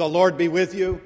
The Lord be with you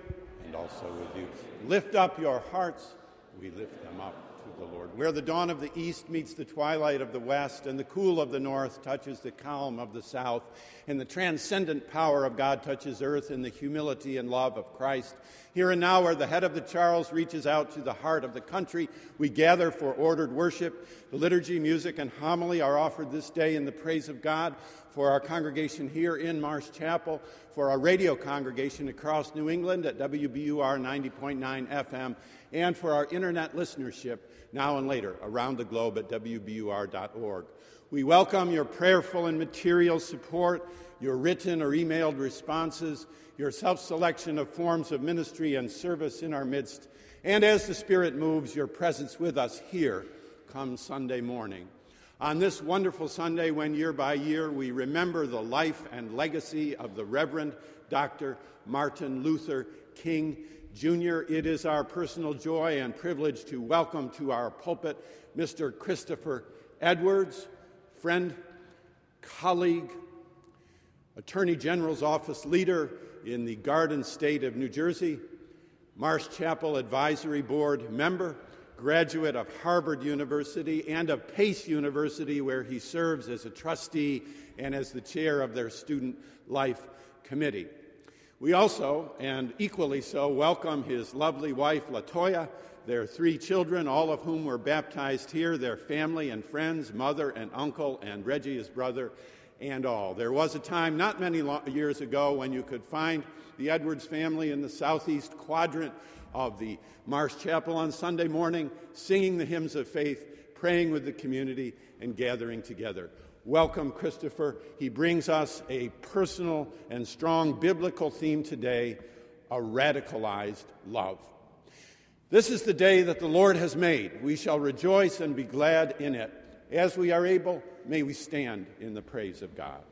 and also with you. Lift up your hearts. We lift them up to the Lord. Where the dawn of the east meets the twilight of the west and the cool of the north touches the calm of the south and the transcendent power of God touches earth in the humility and love of Christ. Here and now where the head of the Charles reaches out to the heart of the country, we gather for ordered worship. The liturgy, music, and homily are offered this day in the praise of God for our congregation here in Marsh Chapel, for our radio congregation across New England at WBUR 90.9 FM, and for our internet listenership now and later around the globe at WBUR.org. We welcome your prayerful and material support, your written or emailed responses, your self-selection of forms of ministry and service in our midst, and as the Spirit moves, your presence with us here come Sunday morning. On this wonderful Sunday when year by year we remember the life and legacy of the Reverend Dr. Martin Luther King, Jr., it is our personal joy and privilege to welcome to our pulpit Mr. Christopher Edwards, friend, colleague, Attorney General's Office leader in the Garden State of New Jersey, Marsh Chapel Advisory Board member, graduate of Harvard University and of Pace University, where he serves as a trustee and as the chair of their Student Life Committee. We also, and equally so, welcome his lovely wife, Latoya, their three children, all of whom were baptized here, their family and friends, mother and uncle, and Reggie, his brother, and all. There was a time not many years ago when you could find the Edwards family in the southeast quadrant of the Marsh Chapel on Sunday morning, singing the hymns of faith, praying with the community, and gathering together. Welcome, Christopher. He brings us a personal and strong biblical theme today, a radicalized love. This is the day that the Lord has made. We shall rejoice and be glad in it. As we are able, may we stand in the praise of God.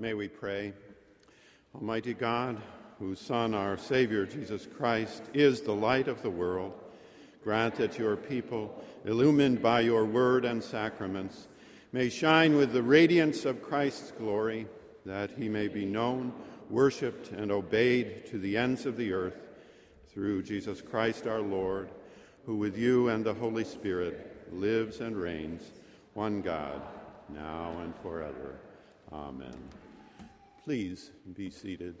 May we pray. Almighty God, whose Son, our Savior, Jesus Christ, is the light of the world, grant that your people, illumined by your word and sacraments, may shine with the radiance of Christ's glory, that he may be known, worshipped, and obeyed to the ends of the earth, through Jesus Christ our Lord, who with you and the Holy Spirit lives and reigns, one God, now and forever. Amen. Please be seated.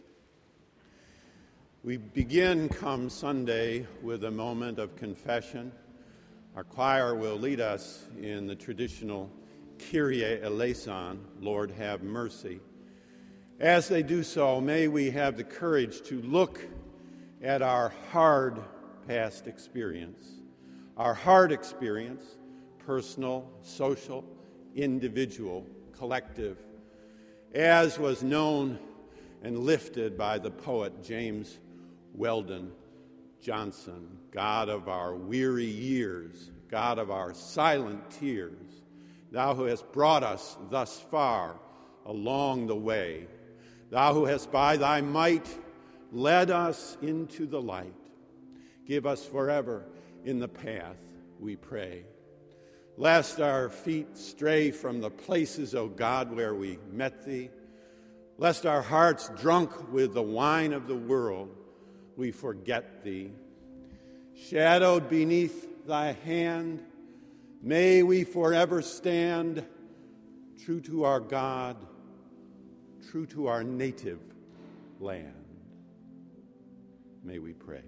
We begin come Sunday with a moment of confession. Our choir will lead us in the traditional Kyrie eleison, Lord have mercy. As they do so, may we have the courage to look at our hard past experience, our hard experience, personal, social, individual, collective, as was known and lifted by the poet James Weldon Johnson, God of our weary years, God of our silent tears, thou who hast brought us thus far along the way, thou who hast by thy might led us into the light, give us forever in the path, we pray. Lest our feet stray from the places, O God, where we met thee, lest our hearts drunk with the wine of the world, we forget thee. Shadowed beneath thy hand, may we forever stand true to our God, true to our native land. May we pray.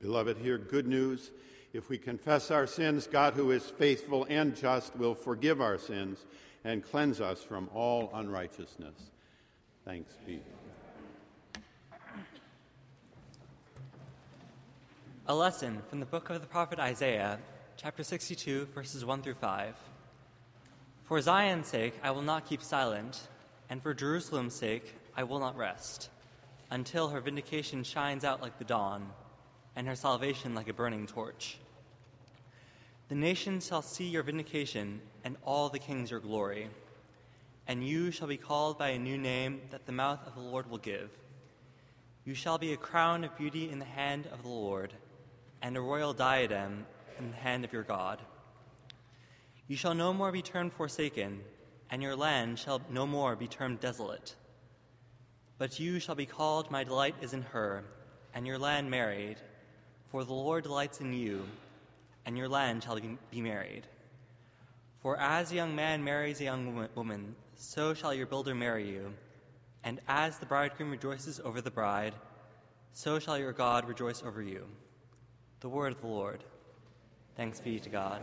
Beloved, hear good news. If we confess our sins, God, who is faithful and just, will forgive our sins and cleanse us from all unrighteousness. Thanks be to God. A lesson from the book of the prophet Isaiah, chapter 62, verses 1 through 5. For Zion's sake, I will not keep silent, and for Jerusalem's sake, I will not rest, until her vindication shines out like the dawn, and her salvation like a burning torch. The nations shall see your vindication, and all the kings your glory. And you shall be called by a new name that the mouth of the Lord will give. You shall be a crown of beauty in the hand of the Lord, and a royal diadem in the hand of your God. You shall no more be termed forsaken, and your land shall no more be termed desolate. But you shall be called, my delight is in her, and your land married, for the Lord delights in you, and your land shall be married. For as a young man marries a young woman, so shall your builder marry you. And as the bridegroom rejoices over the bride, so shall your God rejoice over you. The word of the Lord. Thanks be to God.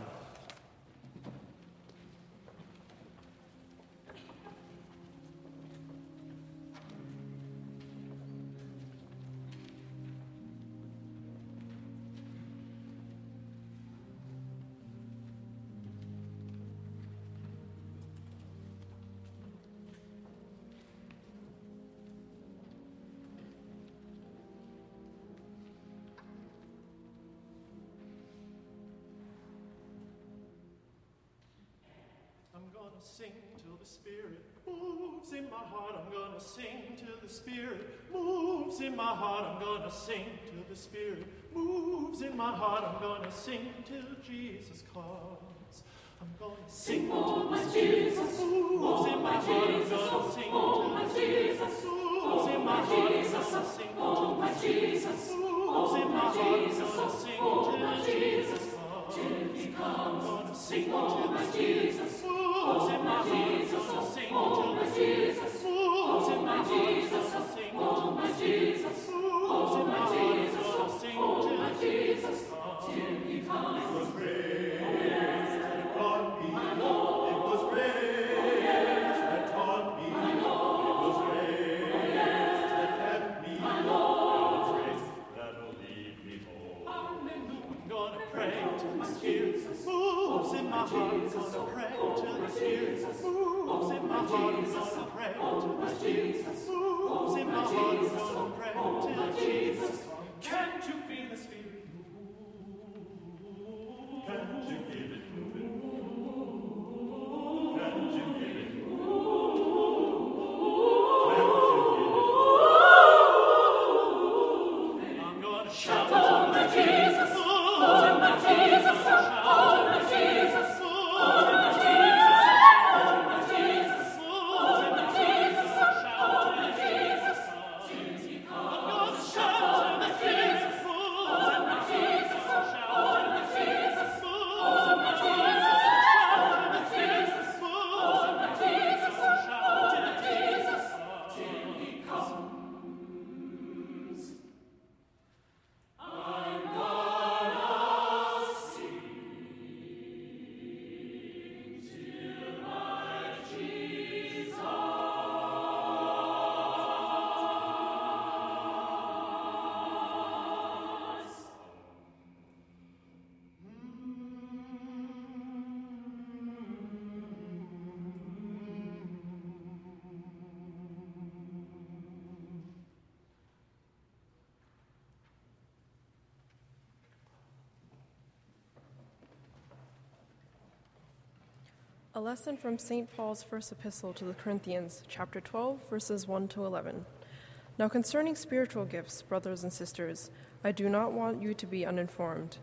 I'm gonna sing till the Spirit moves in my heart. I'm gonna sing till the Spirit moves in my heart. I'm gonna sing till the Spirit moves in my heart. I'm gonna sing till Jesus comes. I'm gonna sing till the Spirit moves in my heart. I'm gonna sing till the Spirit moves in my heart. I'm gonna sing till the Spirit moves in my heart. I'm gonna sing till Jesus comes. I'm gonna sing till the Spirit moves in my heart. Sing till the Spirit moves in my heart. Sing till the Spirit moves in my heart. Sing till the Spirit moves in my heart. It was grace. I'm gonna pray till the Spirit moves in my heart. I'm gonna pray till the Spirit moves in my heart. I'm gonna pray till Jesus. Can't you feel the Spirit move? Can't you feel it moving? Can't you feel it moving? I'm gonna shout out to Jesus. Oh my Jesus. Oh my Jesus. A lesson from St. Paul's first epistle to the Corinthians, chapter 12, verses 1 to 11. Now concerning spiritual gifts, brothers and sisters, I do not want you to be uninformed.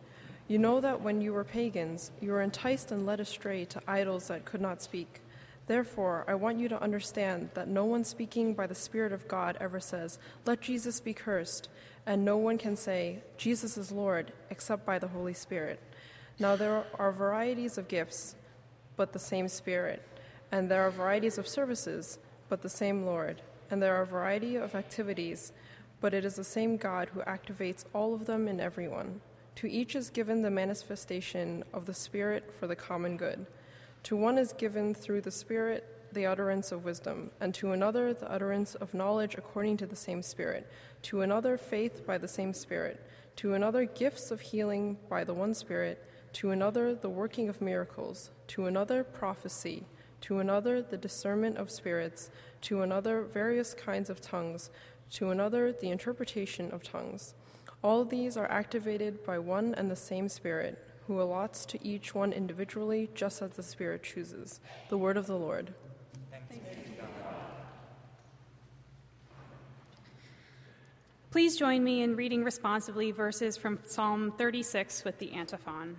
You know that when you were pagans, you were enticed and led astray to idols that could not speak. Therefore, I want you to understand that no one speaking by the Spirit of God ever says, "Let Jesus be cursed," and no one can say, "Jesus is Lord," except by the Holy Spirit. Now there are varieties of gifts, but the same Spirit. And there are varieties of services, but the same Lord. And there are a variety of activities, but it is the same God who activates all of them in everyone. To each is given the manifestation of the Spirit for the common good. To one is given through the Spirit the utterance of wisdom, and to another the utterance of knowledge according to the same Spirit. To another faith by the same Spirit. To another gifts of healing by the one Spirit. To another, the working of miracles. To another, prophecy. To another, the discernment of spirits. To another, various kinds of tongues. To another, the interpretation of tongues. All these are activated by one and the same Spirit, who allots to each one individually just as the Spirit chooses. The word of the Lord. Thanks be to God. Please join me in reading responsively verses from Psalm 36 with the antiphon.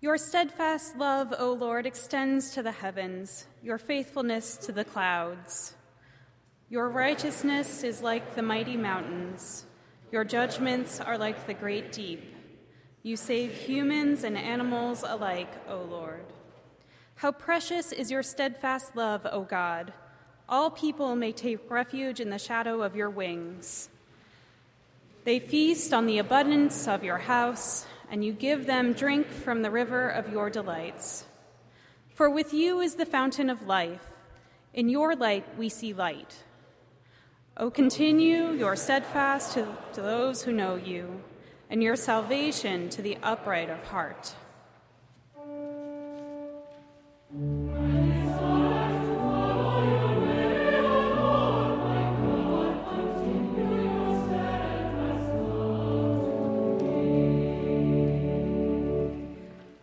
Your steadfast love, O Lord, extends to the heavens, your faithfulness to the clouds. Your righteousness is like the mighty mountains. Your judgments are like the great deep. You save humans and animals alike, O Lord. How precious is your steadfast love, O God. All people may take refuge in the shadow of your wings. They feast on the abundance of your house, and you give them drink from the river of your delights. For with you is the fountain of life. In your light we see light. O continue your steadfast to those who know you, and your salvation to the upright of heart.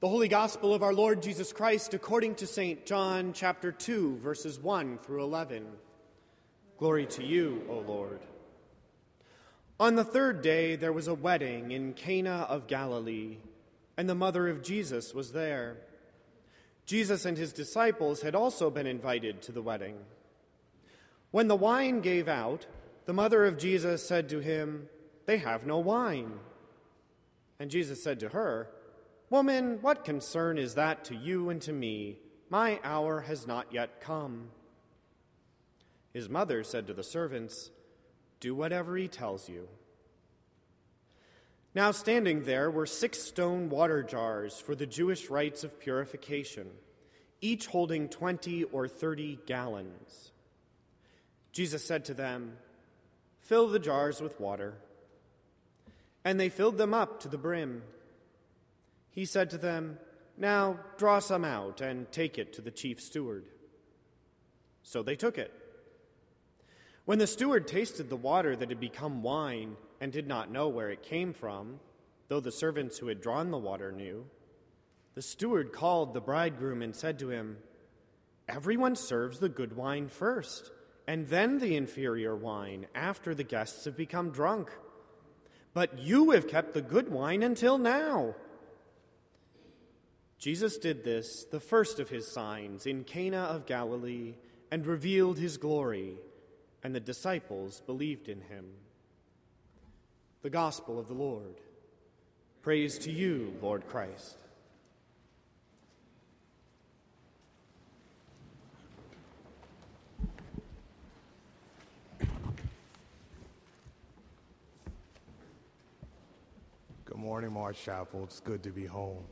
The Holy Gospel of our Lord Jesus Christ according to St. John, chapter 2, verses 1 through 11. Glory to you, O Lord. On the third day there was a wedding in Cana of Galilee, and the mother of Jesus was there. Jesus and his disciples had also been invited to the wedding. When the wine gave out, the mother of Jesus said to him, "They have no wine." And Jesus said to her, "Woman, what concern is that to you and to me? My hour has not yet come." His mother said to the servants, "Do whatever he tells you." Now standing there were 6 stone water jars for the Jewish rites of purification, each holding 20 or 30 gallons. Jesus said to them, "Fill the jars with water." And they filled them up to the brim. He said to them, "Now draw some out and take it to the chief steward." So they took it. When the steward tasted the water that had become wine and did not know where it came from, though the servants who had drawn the water knew, the steward called the bridegroom and said to him, "Everyone serves the good wine first, and then the inferior wine after the guests have become drunk. But you have kept the good wine until now." Jesus did this, the first of his signs, in Cana of Galilee, and revealed his glory, and the disciples believed in him. The Gospel of the Lord. Praise to you, Lord Christ. Good morning, Marsh Chapel. It's good to be home.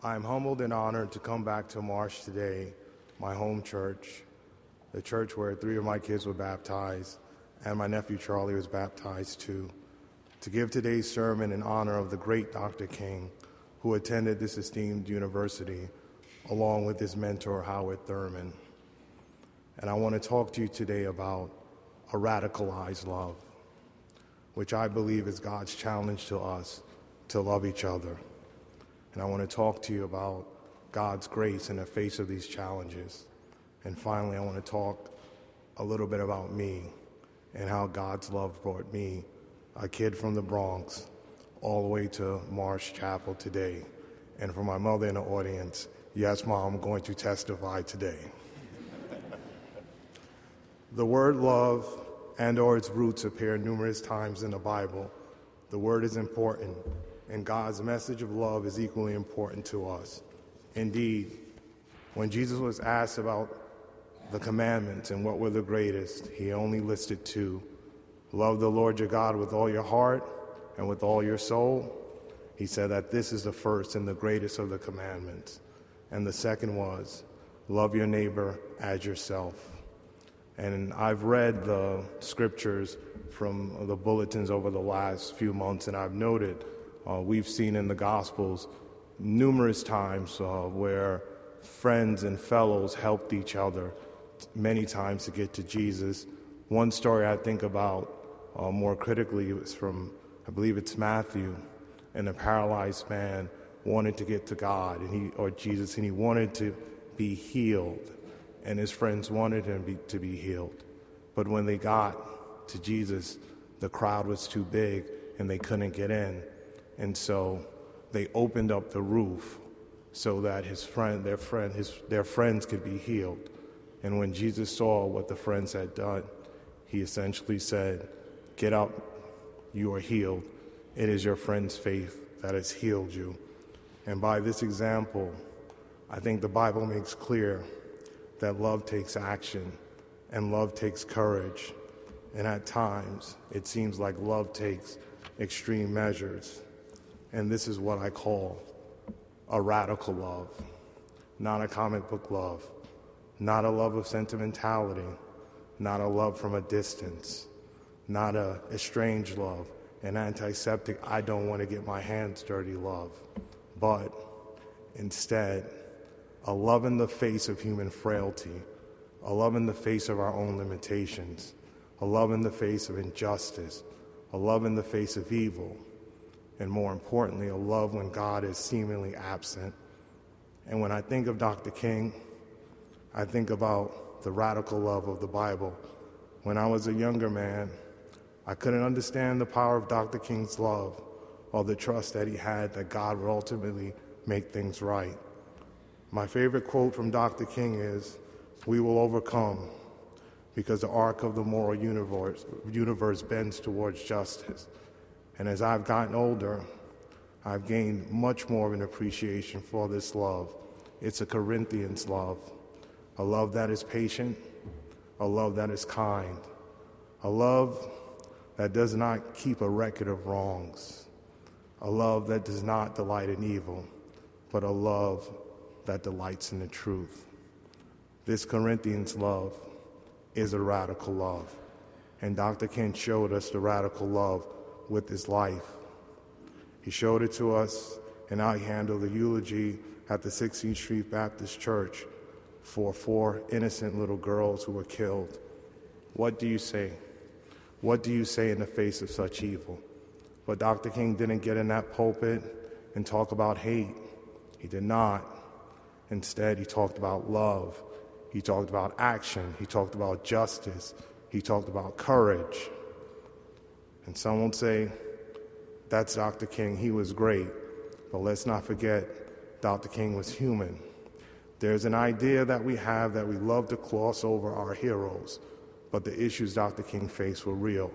I am humbled and honored to come back to Marsh today, my home church, the church where 3 of my kids were baptized, and my nephew Charlie was baptized too, to give today's sermon in honor of the great Dr. King, who attended this esteemed university, along with his mentor, Howard Thurman. And I want to talk to you today about a radicalized love, which I believe is God's challenge to us to love each other. And I want to talk to you about God's grace in the face of these challenges. And finally, I want to talk a little bit about me and how God's love brought me, a kid from the Bronx, all the way to Marsh Chapel today. And for my mother in the audience, yes, Mom, I'm going to testify today. The word love and/or its roots appear numerous times in the Bible. The word is important, and God's message of love is equally important to us. Indeed, when Jesus was asked about the commandments and what were the greatest, he only listed 2. Love the Lord your God with all your heart and with all your soul. He said that this is the first and the greatest of the commandments. and the second was love your neighbor as yourself. And I've read the scriptures from the bulletins over the last few months, and I've noted we've seen in the Gospels numerous times where friends and fellows helped each other many times to get to Jesus. One story I think about more critically is from, I believe it's Matthew, and a paralyzed man wanted to get to God or Jesus, and he wanted to be healed, and his friends wanted him to be healed. But when they got to Jesus, the crowd was too big and they couldn't get in. And so they opened up the roof so that their friends could be healed. And when Jesus saw what the friends had done, he essentially said, "Get up, you are healed. It is your friend's faith that has healed you." And by this example, I think the Bible makes clear that love takes action and love takes courage. And at times, it seems like love takes extreme measures. And this is what I call a radical love, not a comic book love, not a love of sentimentality, not a love from a distance, not a estranged love, an antiseptic, I don't want to get my hands dirty love, but instead, a love in the face of human frailty, a love in the face of our own limitations, a love in the face of injustice, a love in the face of evil, and more importantly, a love when God is seemingly absent. And when I think of Dr. King, I think about the radical love of the Bible. When I was a younger man, I couldn't understand the power of Dr. King's love or the trust that he had that God would ultimately make things right. My favorite quote from Dr. King is, "We will overcome because the arc of the moral universe bends towards justice." And as I've gotten older, I've gained much more of an appreciation for this love. It's a Corinthians love, a love that is patient, a love that is kind, a love that does not keep a record of wrongs, a love that does not delight in evil, but a love that delights in the truth. This Corinthians love is a radical love, and Dr. King showed us the radical love with his life. He showed it to us, and I handled the eulogy at the 16th Street Baptist Church for 4 innocent little girls who were killed. What do you say? What do you say in the face of such evil? But Dr. King didn't get in that pulpit and talk about hate. He did not. Instead, he talked about love. He talked about action. He talked about justice. He talked about courage. And some will say, that's Dr. King, he was great. But let's not forget, Dr. King was human. There's an idea that we have that we love to gloss over our heroes, but the issues Dr. King faced were real.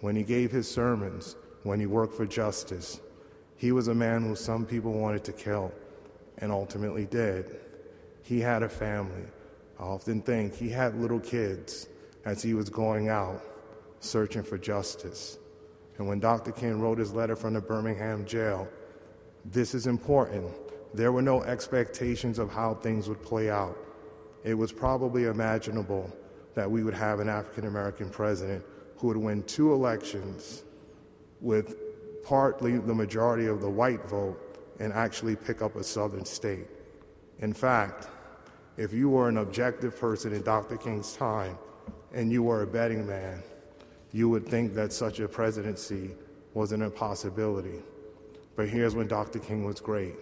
When he gave his sermons, when he worked for justice, he was a man who some people wanted to kill and ultimately did. He had a family. I often think he had little kids as he was going out searching for justice. And when Dr. King wrote his letter from the Birmingham jail, this is important. There were no expectations of how things would play out. It was probably imaginable that we would have an African-American president who would win 2 elections with partly the majority of the white vote and actually pick up a southern state. In fact, if you were an objective person in Dr. King's time and you were a betting man, you would think that such a presidency was an impossibility. But here's when Dr. King was great.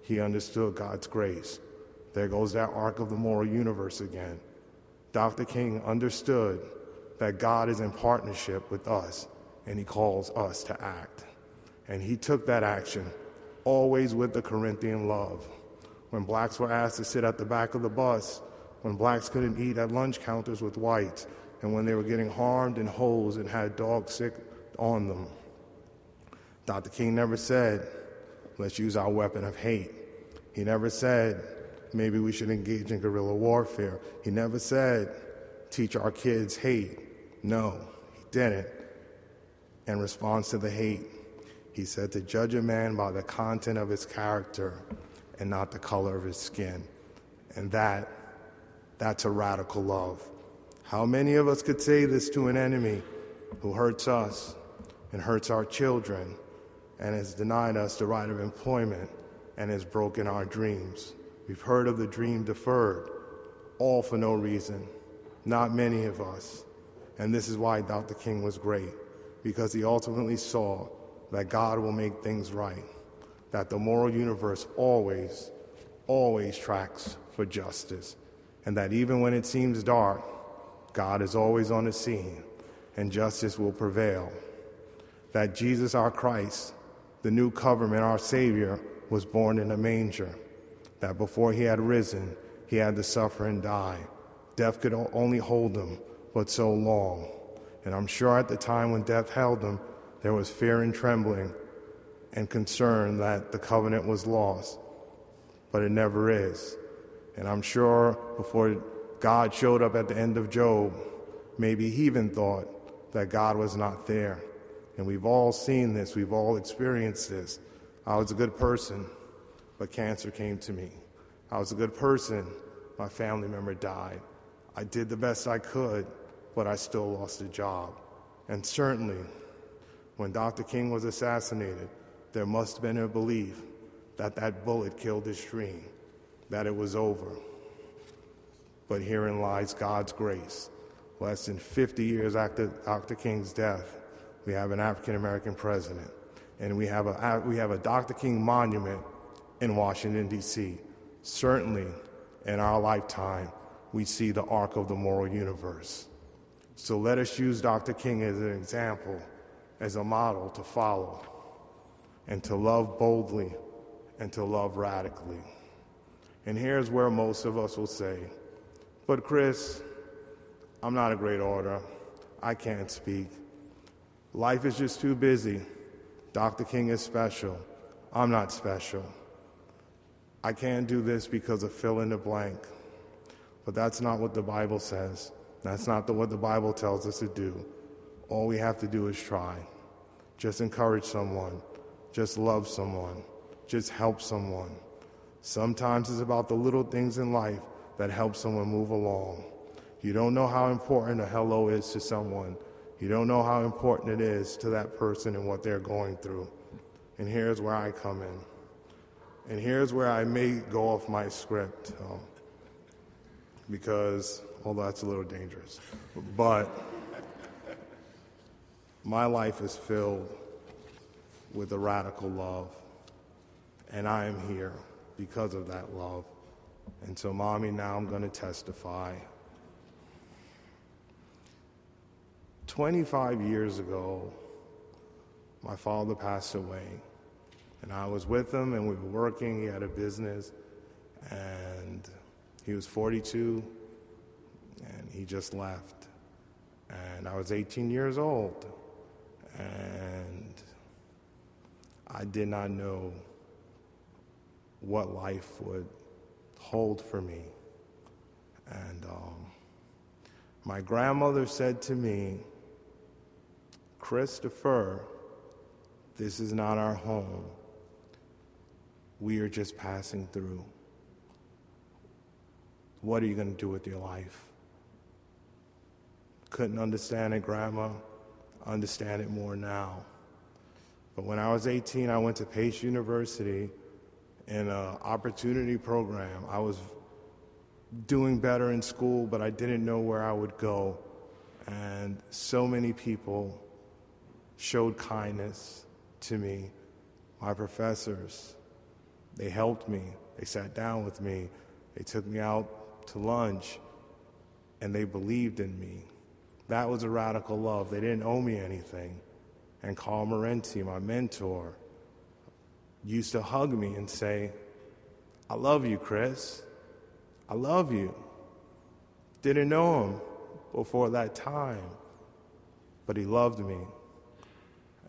He understood God's grace. There goes that arc of the moral universe again. Dr. King understood that God is in partnership with us, and he calls us to act. And he took that action, always with the Corinthian love. When blacks were asked to sit at the back of the bus, when blacks couldn't eat at lunch counters with whites, and when they were getting harmed in holes and had dogs sick on them, Dr. King never said, let's use our weapon of hate. He never said, maybe we should engage in guerrilla warfare. He never said, teach our kids hate. No, he didn't. In response to the hate, he said to judge a man by the content of his character and not the color of his skin. And that's a radical love. How many of us could say this to an enemy who hurts us and hurts our children and has denied us the right of employment and has broken our dreams? We've heard of the dream deferred, all for no reason, not many of us. And this is why Dr. King was great, because he ultimately saw that God will make things right, that the moral universe always, always tracks for justice, and that even when it seems dark, God is always on the scene, and justice will prevail. That Jesus, our Christ, the new covenant, our Savior, was born in a manger, that before he had risen, he had to suffer and die. Death could only hold him but so long. And I'm sure at the time when death held him, there was fear and trembling and concern that the covenant was lost, but it never is. And I'm sure before God showed up at the end of Job, maybe he even thought that God was not there. And we've all seen this, we've all experienced this. I was a good person, but cancer came to me. I was a good person, my family member died. I did the best I could, but I still lost a job. And certainly, when Dr. King was assassinated, there must have been a belief that that bullet killed his dream, that it was over. But herein lies God's grace. Less than 50 years after Dr. King's death, we have an African-American president, and we have a Dr. King monument in Washington, D.C. Certainly, in our lifetime, we see the arc of the moral universe. So let us use Dr. King as an example, as a model to follow, and to love boldly, and to love radically. And here's where most of us will say, but Chris, I'm not a great orator. I can't speak. Life is just too busy. Dr. King is special. I'm not special. I can't do this because of fill in the blank. But that's not what the Bible says. That's not what the Bible tells us to do. All we have to do is try. Just encourage someone. Just love someone. Just help someone. Sometimes it's about the little things in life that help someone move along. You don't know how important a hello is to someone. You don't know how important it is to that person and what they're going through. And here's where I come in. And here's where I may go off my script, because, although that's a little dangerous, but my life is filled with a radical love, and I am here because of that love. And so, Mommy, now I'm going to testify. 25 years ago, my father passed away, and I was with him, and we were working. He had a business, and he was 42, and he just left. And I was 18 years old, and I did not know what life would hold for me. And my grandmother said to me, Christopher, this is not our home. We are just passing through. What are you going to do with your life? Couldn't understand it, Grandma. I understand it more now. But when I was 18, I went to Pace University in an opportunity program. I was doing better in school, but I didn't know where I would go. And so many people showed kindness to me. My professors, they helped me. They sat down with me. They took me out to lunch, and they believed in me. That was a radical love. They didn't owe me anything. And Carl Morenti, my mentor, used to hug me and say, I love you, Chris. I love you. Didn't know him before that time, but he loved me.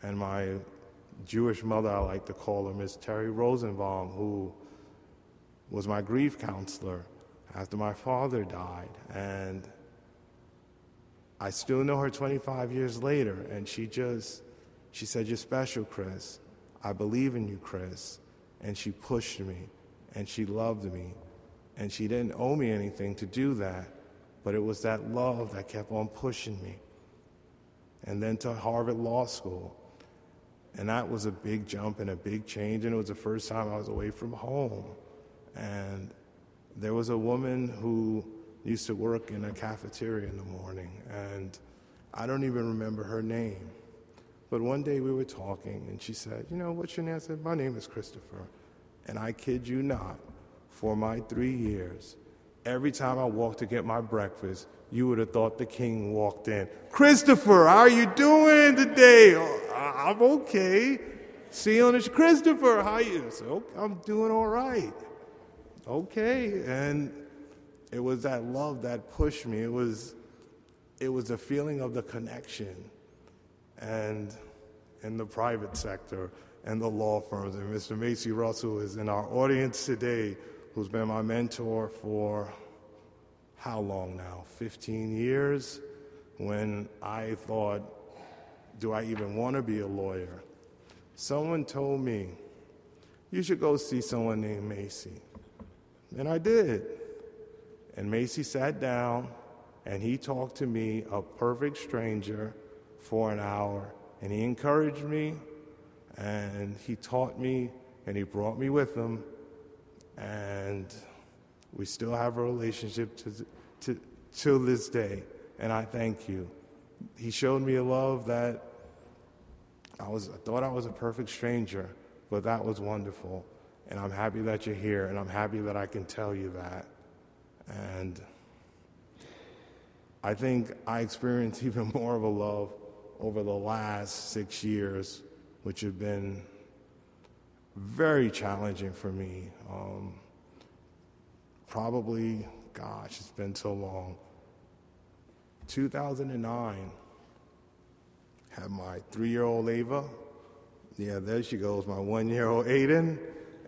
And my Jewish mother, I like to call her Miss Terry Rosenbaum, who was my grief counselor after my father died. And I still know her 25 years later, and she said, you're special, Chris. I believe in you, Chris. And she pushed me. and she loved me, and she didn't owe me anything to do that, but it was that love that kept on pushing me. And then to Harvard Law School, and that was a big jump and a big change, and it was the first time I was away from home. And there was a woman who used to work in a cafeteria in the morning, and I don't even remember her name. But one day we were talking, and she said, you know, what's your name? I said, my name is Christopher. And I kid you not, for my 3 years, every time I walked to get my breakfast, you would have thought the king walked in. Christopher, how are you doing today? Oh, I'm okay. See you on the Christopher, how are you? I said, okay, I'm doing all right. Okay. And it was that love that pushed me. It was the feeling of the connection. And in the private sector and the law firms. And Mr. Macy Russell is in our audience today, who's been my mentor for how long now? 15 years? When I thought, do I even want to be a lawyer? Someone told me, you should go see someone named Macy. And I did. And Macy sat down, and he talked to me, a perfect stranger, for an hour, and he encouraged me, and he taught me, and he brought me with him, and we still have a relationship to this day, and I thank you. He showed me a love that I thought I was a perfect stranger, but that was wonderful, and I'm happy that you're here, and I'm happy that I can tell you that. And I think I experienced even more of a love over the last 6 years, which have been very challenging for me. Probably, gosh, it's been so long. 2009, had my 3-year-old Ava. Yeah, there she goes, my 1-year-old Aiden,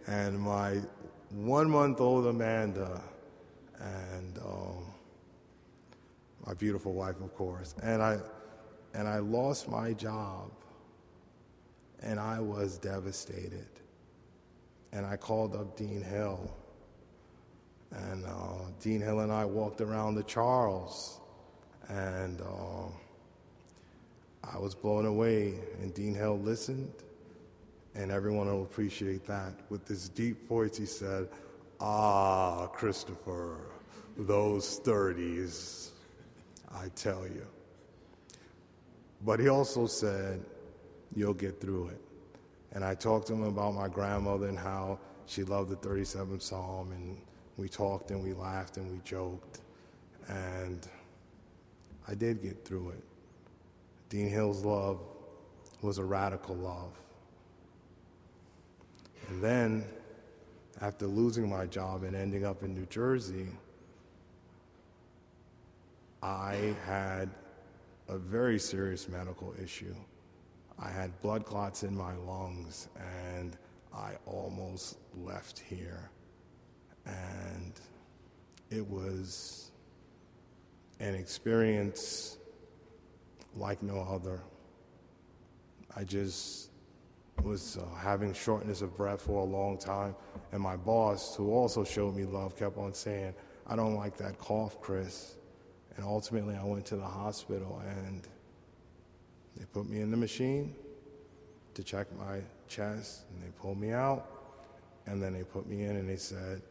and my 1-month-old Amanda. And my beautiful wife, of course. And I lost my job, and I was devastated. And I called up Dean Hill, and Dean Hill and I walked around the Charles, and I was blown away, and Dean Hill listened, and everyone will appreciate that. With this deep voice, he said, ah, Christopher, those 30s. I tell you. But he also said, you'll get through it. And I talked to him about my grandmother and how she loved the 37th Psalm, and we talked and we laughed and we joked. And I did get through it. Dean Hill's love was a radical love. And then, after losing my job and ending up in New Jersey, I had a very serious medical issue. I had blood clots in my lungs, and I almost left here. And it was an experience like no other. I just was having shortness of breath for a long time, and my boss, who also showed me love, kept on saying, I don't like that cough, Chris. And ultimately, I went to the hospital, and they put me in the machine to check my chest, and they pulled me out, and then they put me in, and they said,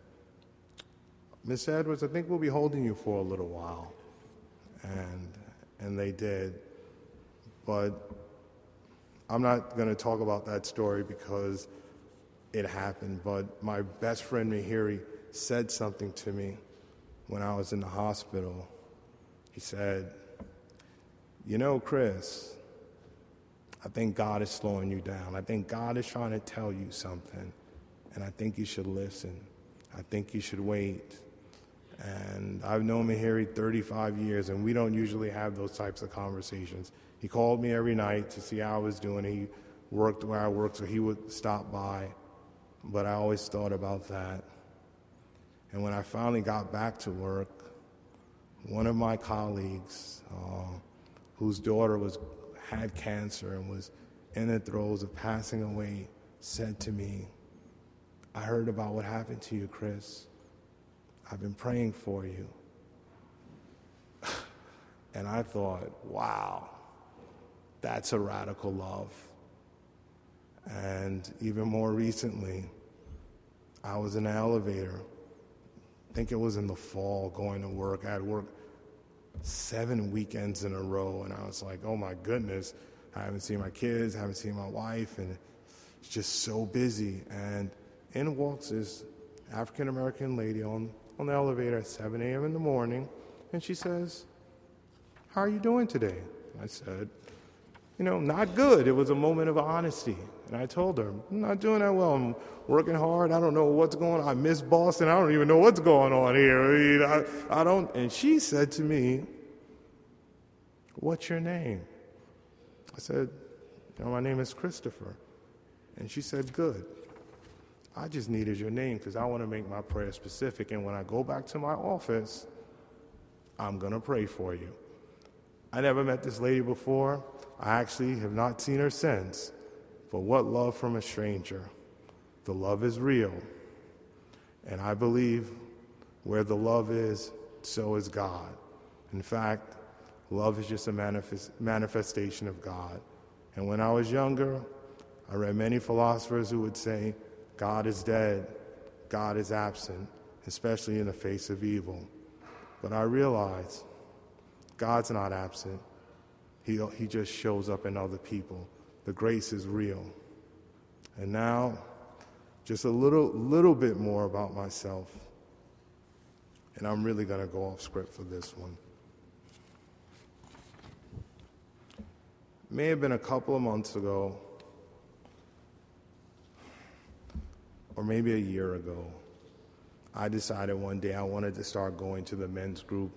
Miss Edwards, I think we'll be holding you for a little while. And they did. But I'm not going to talk about that story because it happened, but my best friend, Mihiri, said something to me when I was in the hospital. He said, you know, Chris, I think God is slowing you down. I think God is trying to tell you something, and I think you should listen. I think you should wait. And I've known Mihiri 35 years, and we don't usually have those types of conversations. He called me every night to see how I was doing. He worked where I worked, so he would stop by. But I always thought about that. And when I finally got back to work, one of my colleagues, whose daughter had cancer and was in the throes of passing away, said to me, I heard about what happened to you, Chris. I've been praying for you. And I thought, wow, that's a radical love. And even more recently, I was in an elevator. I think it was in the fall going to work. I had worked 7 weekends in a row, and I was like, oh my goodness, I haven't seen my kids, I haven't seen my wife, and it's just so busy. And in walks this African-American lady on the elevator at 7 a.m. in the morning, and she says, how are you doing today? I said, not good. It was a moment of honesty. And I told her, I'm not doing that well. I'm working hard. I don't know what's going on. I miss Boston. I don't even know what's going on here. I don't. And she said to me, what's your name? I said, my name is Christopher. And she said, good. I just needed your name because I want to make my prayer specific. And when I go back to my office, I'm going to pray for you. I never met this lady before. I actually have not seen her since. But what love from a stranger. The love is real. And I believe where the love is, so is God. In fact, love is just a manifestation of God. And when I was younger, I read many philosophers who would say, God is dead, God is absent, especially in the face of evil. But I realized God's not absent. He just shows up in other people. The grace is real. And now, just a little bit more about myself. And I'm really going to go off script for this one. May have been a couple of months ago, or maybe a year ago, I decided one day I wanted to start going to the men's group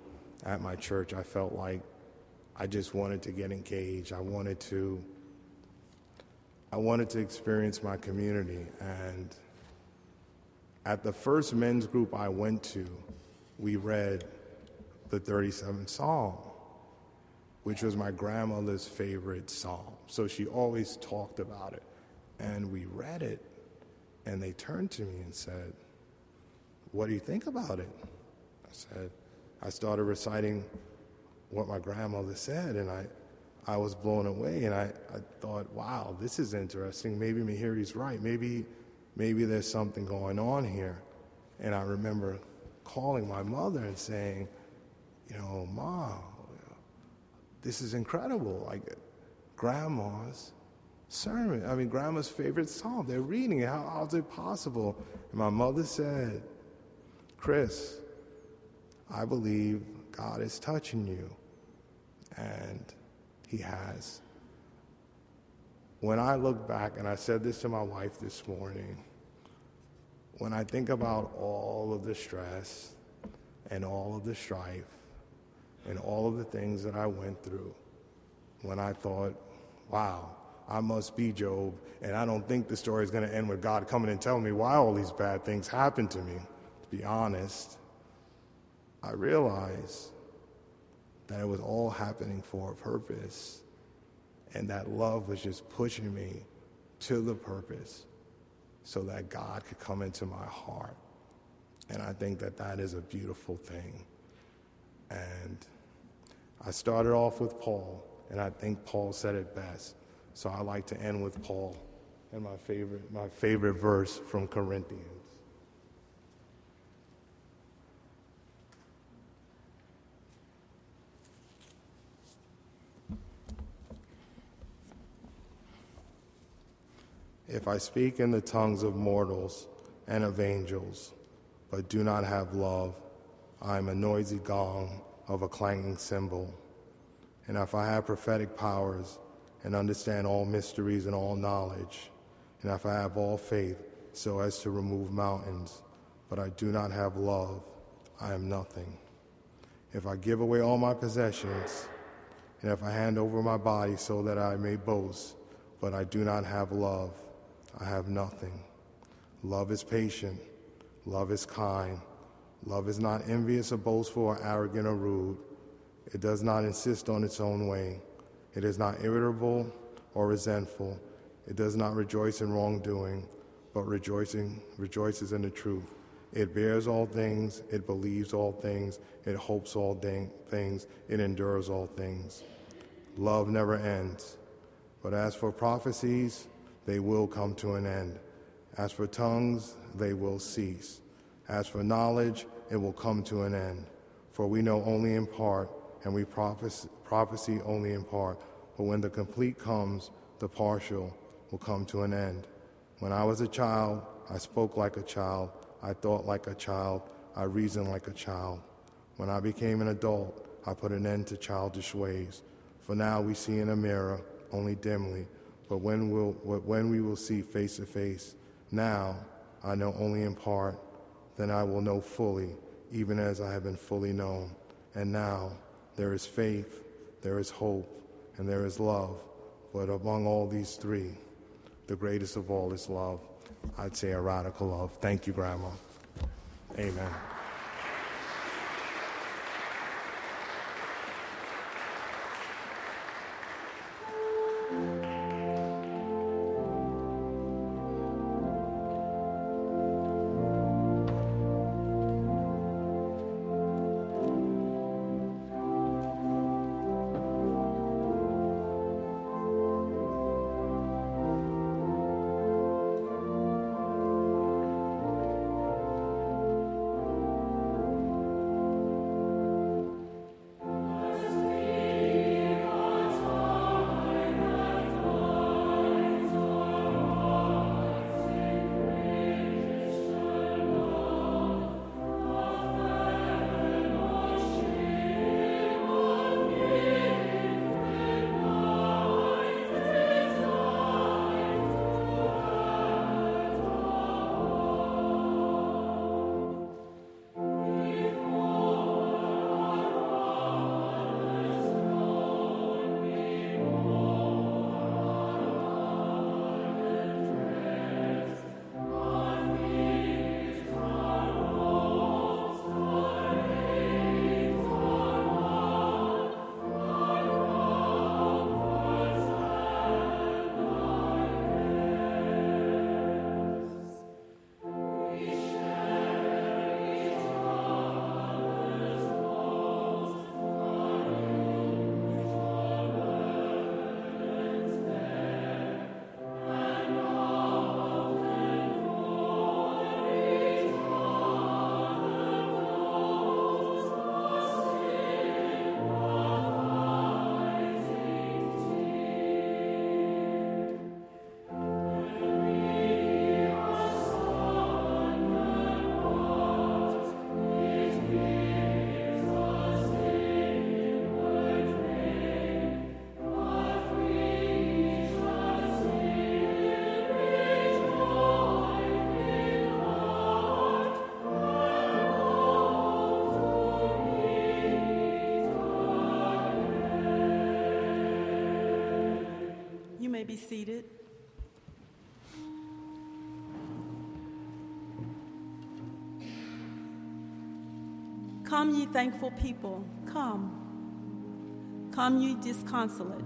at my church. I felt like I just wanted to get engaged. I wanted to experience my community. And at the first men's group I went to, we read the 37th Psalm, which was my grandmother's favorite psalm. So she always talked about it. And we read it. And they turned to me and said, what do you think about it? I said, I started reciting what my grandmother said, and I was blown away, and I thought, wow, this is interesting. Maybe Mihiri's right. Maybe there's something going on here. And I remember calling my mother and saying, Mom, this is incredible. Like, Grandma's sermon. I mean, Grandma's favorite psalm. They're reading it. How is it possible? And my mother said, Chris, I believe God is touching you. And He has. When I look back, and I said this to my wife this morning, when I think about all of the stress and all of the strife and all of the things that I went through, when I thought, wow, I must be Job, and I don't think the story is going to end with God coming and telling me why all these bad things happened to me, to be honest, I realized that it was all happening for a purpose, and that love was just pushing me to the purpose so that God could come into my heart. And I think that is a beautiful thing. And I started off with Paul, and I think Paul said it best. So I like to end with Paul and my favorite verse from Corinthians. If I speak in the tongues of mortals and of angels, but do not have love, I am a noisy gong of a clanging cymbal. And if I have prophetic powers and understand all mysteries and all knowledge, and if I have all faith so as to remove mountains, but I do not have love, I am nothing. If I give away all my possessions, and if I hand over my body so that I may boast, but I do not have love, I have nothing. Love is patient. Love is kind. Love is not envious or boastful or arrogant or rude. It does not insist on its own way. It is not irritable or resentful. It does not rejoice in wrongdoing, but rejoices in the truth. It bears all things, it believes all things, it hopes all things, it endures all things. Love never ends. But as for prophecies, they will come to an end. As for tongues, they will cease. As for knowledge, it will come to an end. For we know only in part, and we prophesy only in part. But when the complete comes, the partial will come to an end. When I was a child, I spoke like a child. I thought like a child, I reasoned like a child. When I became an adult, I put an end to childish ways. For now we see in a mirror, only dimly, but when we will see face to face. Now I know only in part, then I will know fully, even as I have been fully known. And now there is faith, there is hope, and there is love, but among all these three, the greatest of all is love. I'd say a radical love. Thank you, Grandma. Amen. Be seated. Come, ye thankful people, come. Come, ye disconsolate.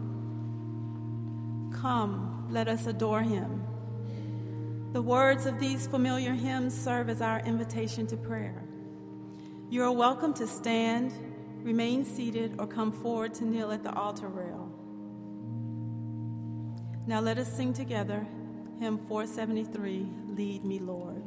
Come, let us adore him. The words of these familiar hymns serve as our invitation to prayer. You are welcome to stand, remain seated, or come forward to kneel at the altar rail. Now let us sing together, hymn 473, Lead Me, Lord.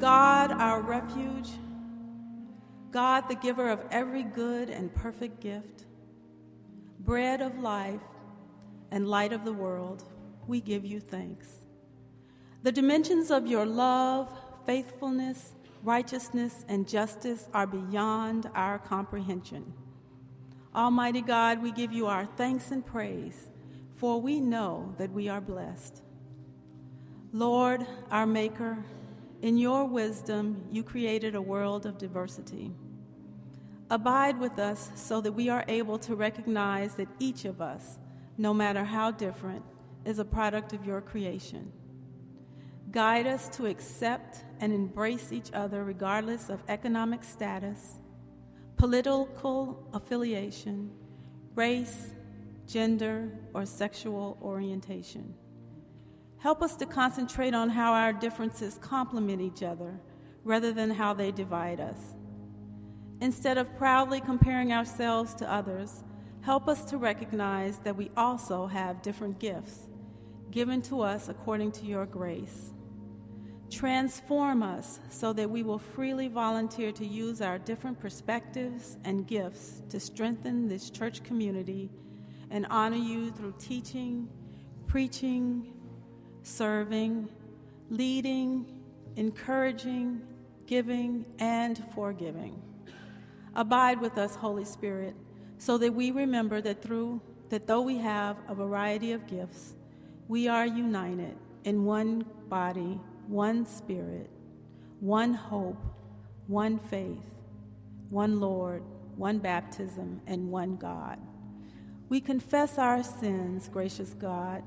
God, our refuge, God, the giver of every good and perfect gift, bread of life and light of the world, we give you thanks. The dimensions of your love, faithfulness, righteousness, and justice are beyond our comprehension. Almighty God, we give you our thanks and praise, for we know that we are blessed. Lord, our Maker, in your wisdom, you created a world of diversity. Abide with us so that we are able to recognize that each of us, no matter how different, is a product of your creation. Guide us to accept and embrace each other regardless of economic status, political affiliation, race, gender, or sexual orientation. Help us to concentrate on how our differences complement each other rather than how they divide us. Instead of proudly comparing ourselves to others, help us to recognize that we also have different gifts given to us according to your grace. Transform us so that we will freely volunteer to use our different perspectives and gifts to strengthen this church community and honor you through teaching, preaching, serving, leading, encouraging, giving, and forgiving. Abide with us, Holy Spirit, so that we remember that though we have a variety of gifts, we are united in one body, one spirit, one hope, one faith, one Lord, one baptism, and one God. We confess our sins, gracious God.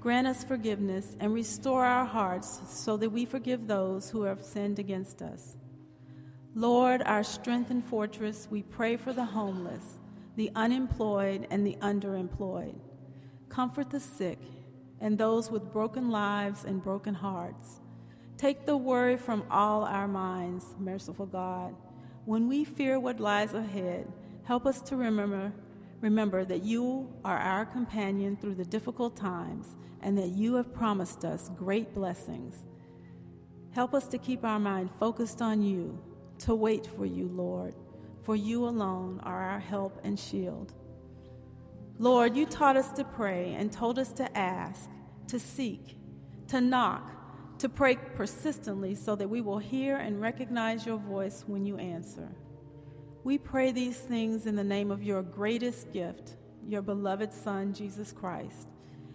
Grant us forgiveness and restore our hearts so that we forgive those who have sinned against us. Lord, our strength and fortress, we pray for the homeless, the unemployed, and the underemployed. Comfort the sick and those with broken lives and broken hearts. Take the worry from all our minds, merciful God. When we fear what lies ahead, help us to remember that you are our companion through the difficult times and that you have promised us great blessings. Help us to keep our mind focused on you, to wait for you, Lord, for you alone are our help and shield. Lord, you taught us to pray and told us to ask, to seek, to knock, to pray persistently so that we will hear and recognize your voice when you answer. We pray these things in the name of your greatest gift, your beloved Son, Jesus Christ.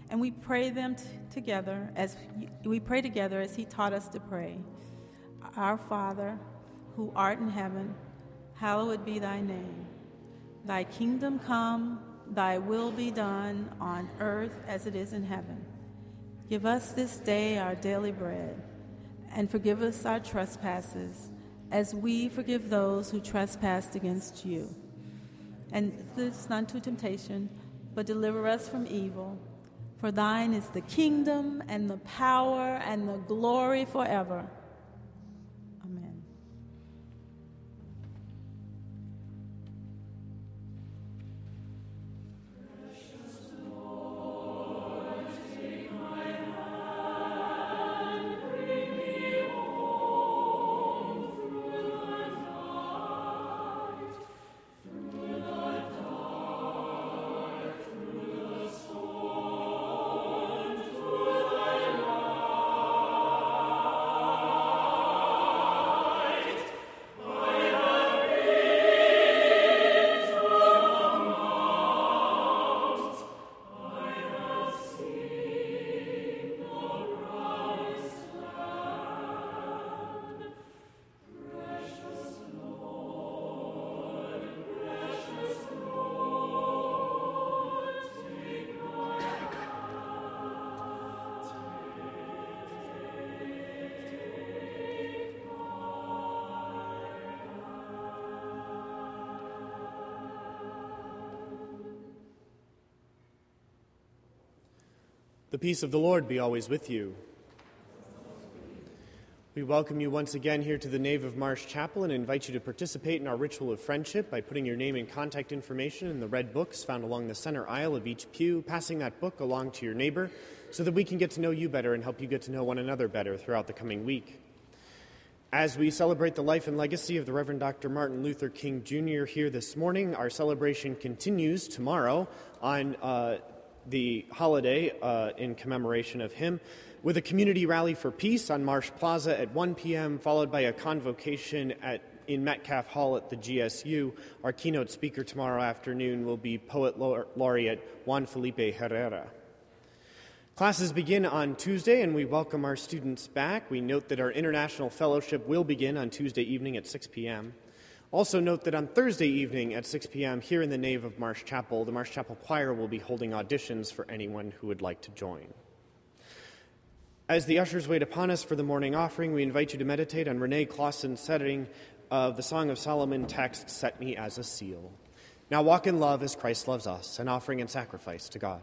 And we pray them together as he taught us to pray. Our Father, who art in heaven, hallowed be thy name. Thy kingdom come, thy will be done on earth as it is in heaven. Give us this day our daily bread, and forgive us our trespasses, as we forgive those who trespass against you. And lead us not into temptation, but deliver us from evil. For thine is the kingdom and the power and the glory forever. Amen. The peace of the Lord be always with you. We welcome you once again here to the nave of Marsh Chapel and invite you to participate in our ritual of friendship by putting your name and contact information in the red books found along the center aisle of each pew, passing that book along to your neighbor so that we can get to know you better and help you get to know one another better throughout the coming week. As we celebrate the life and legacy of the Reverend Dr. Martin Luther King Jr. here this morning, our celebration continues tomorrow on the holiday in commemoration of him, with a community rally for peace on Marsh Plaza at 1 p.m., followed by a convocation in Metcalf Hall at the GSU. Our keynote speaker tomorrow afternoon will be Poet Laureate Juan Felipe Herrera. Classes begin on Tuesday, and we welcome our students back. We note that our international fellowship will begin on Tuesday evening at 6 p.m. Also note that on Thursday evening at 6 p.m. here in the nave of Marsh Chapel, the Marsh Chapel Choir will be holding auditions for anyone who would like to join. As the ushers wait upon us for the morning offering, we invite you to meditate on Renee Clausen's setting of the Song of Solomon text, Set Me as a Seal. Now walk in love as Christ loves us, an offering and sacrifice to God.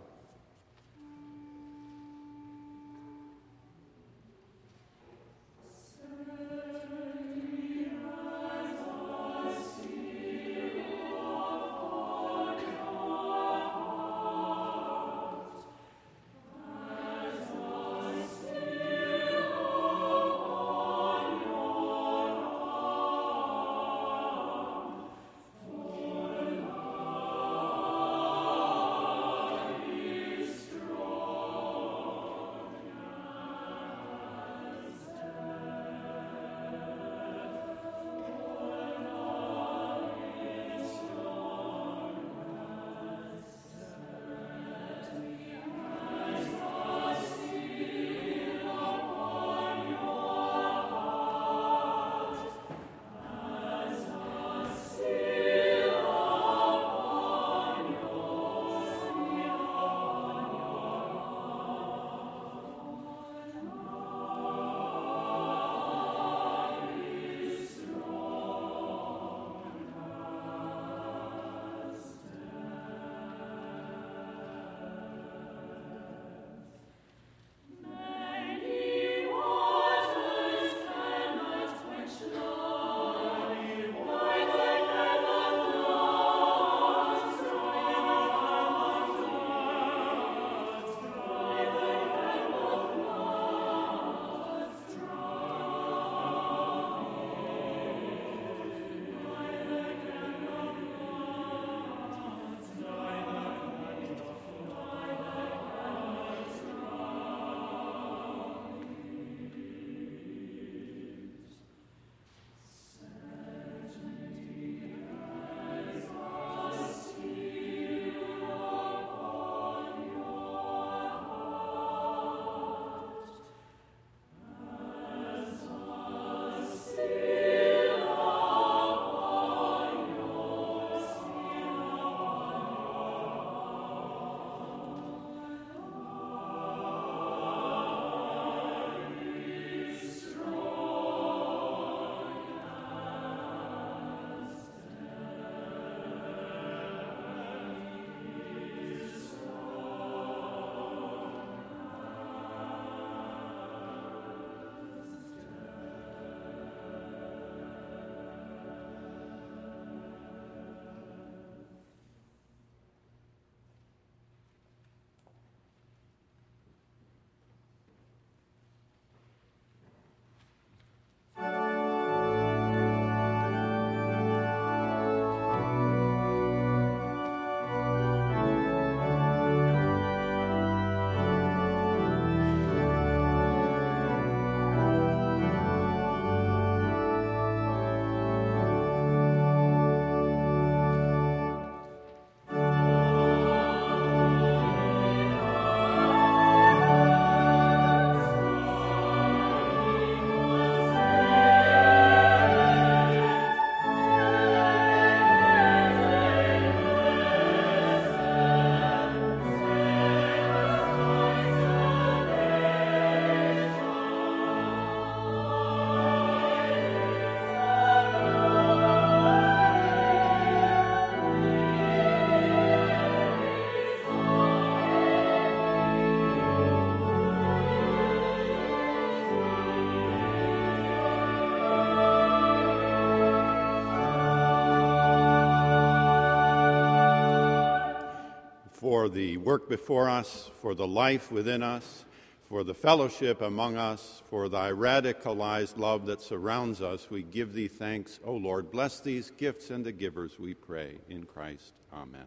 For the work before us, for the life within us, for the fellowship among us, for thy radicalized love that surrounds us. We give thee thanks, O Lord. Bless these gifts and the givers, we pray in Christ. Amen.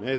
May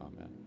Amen.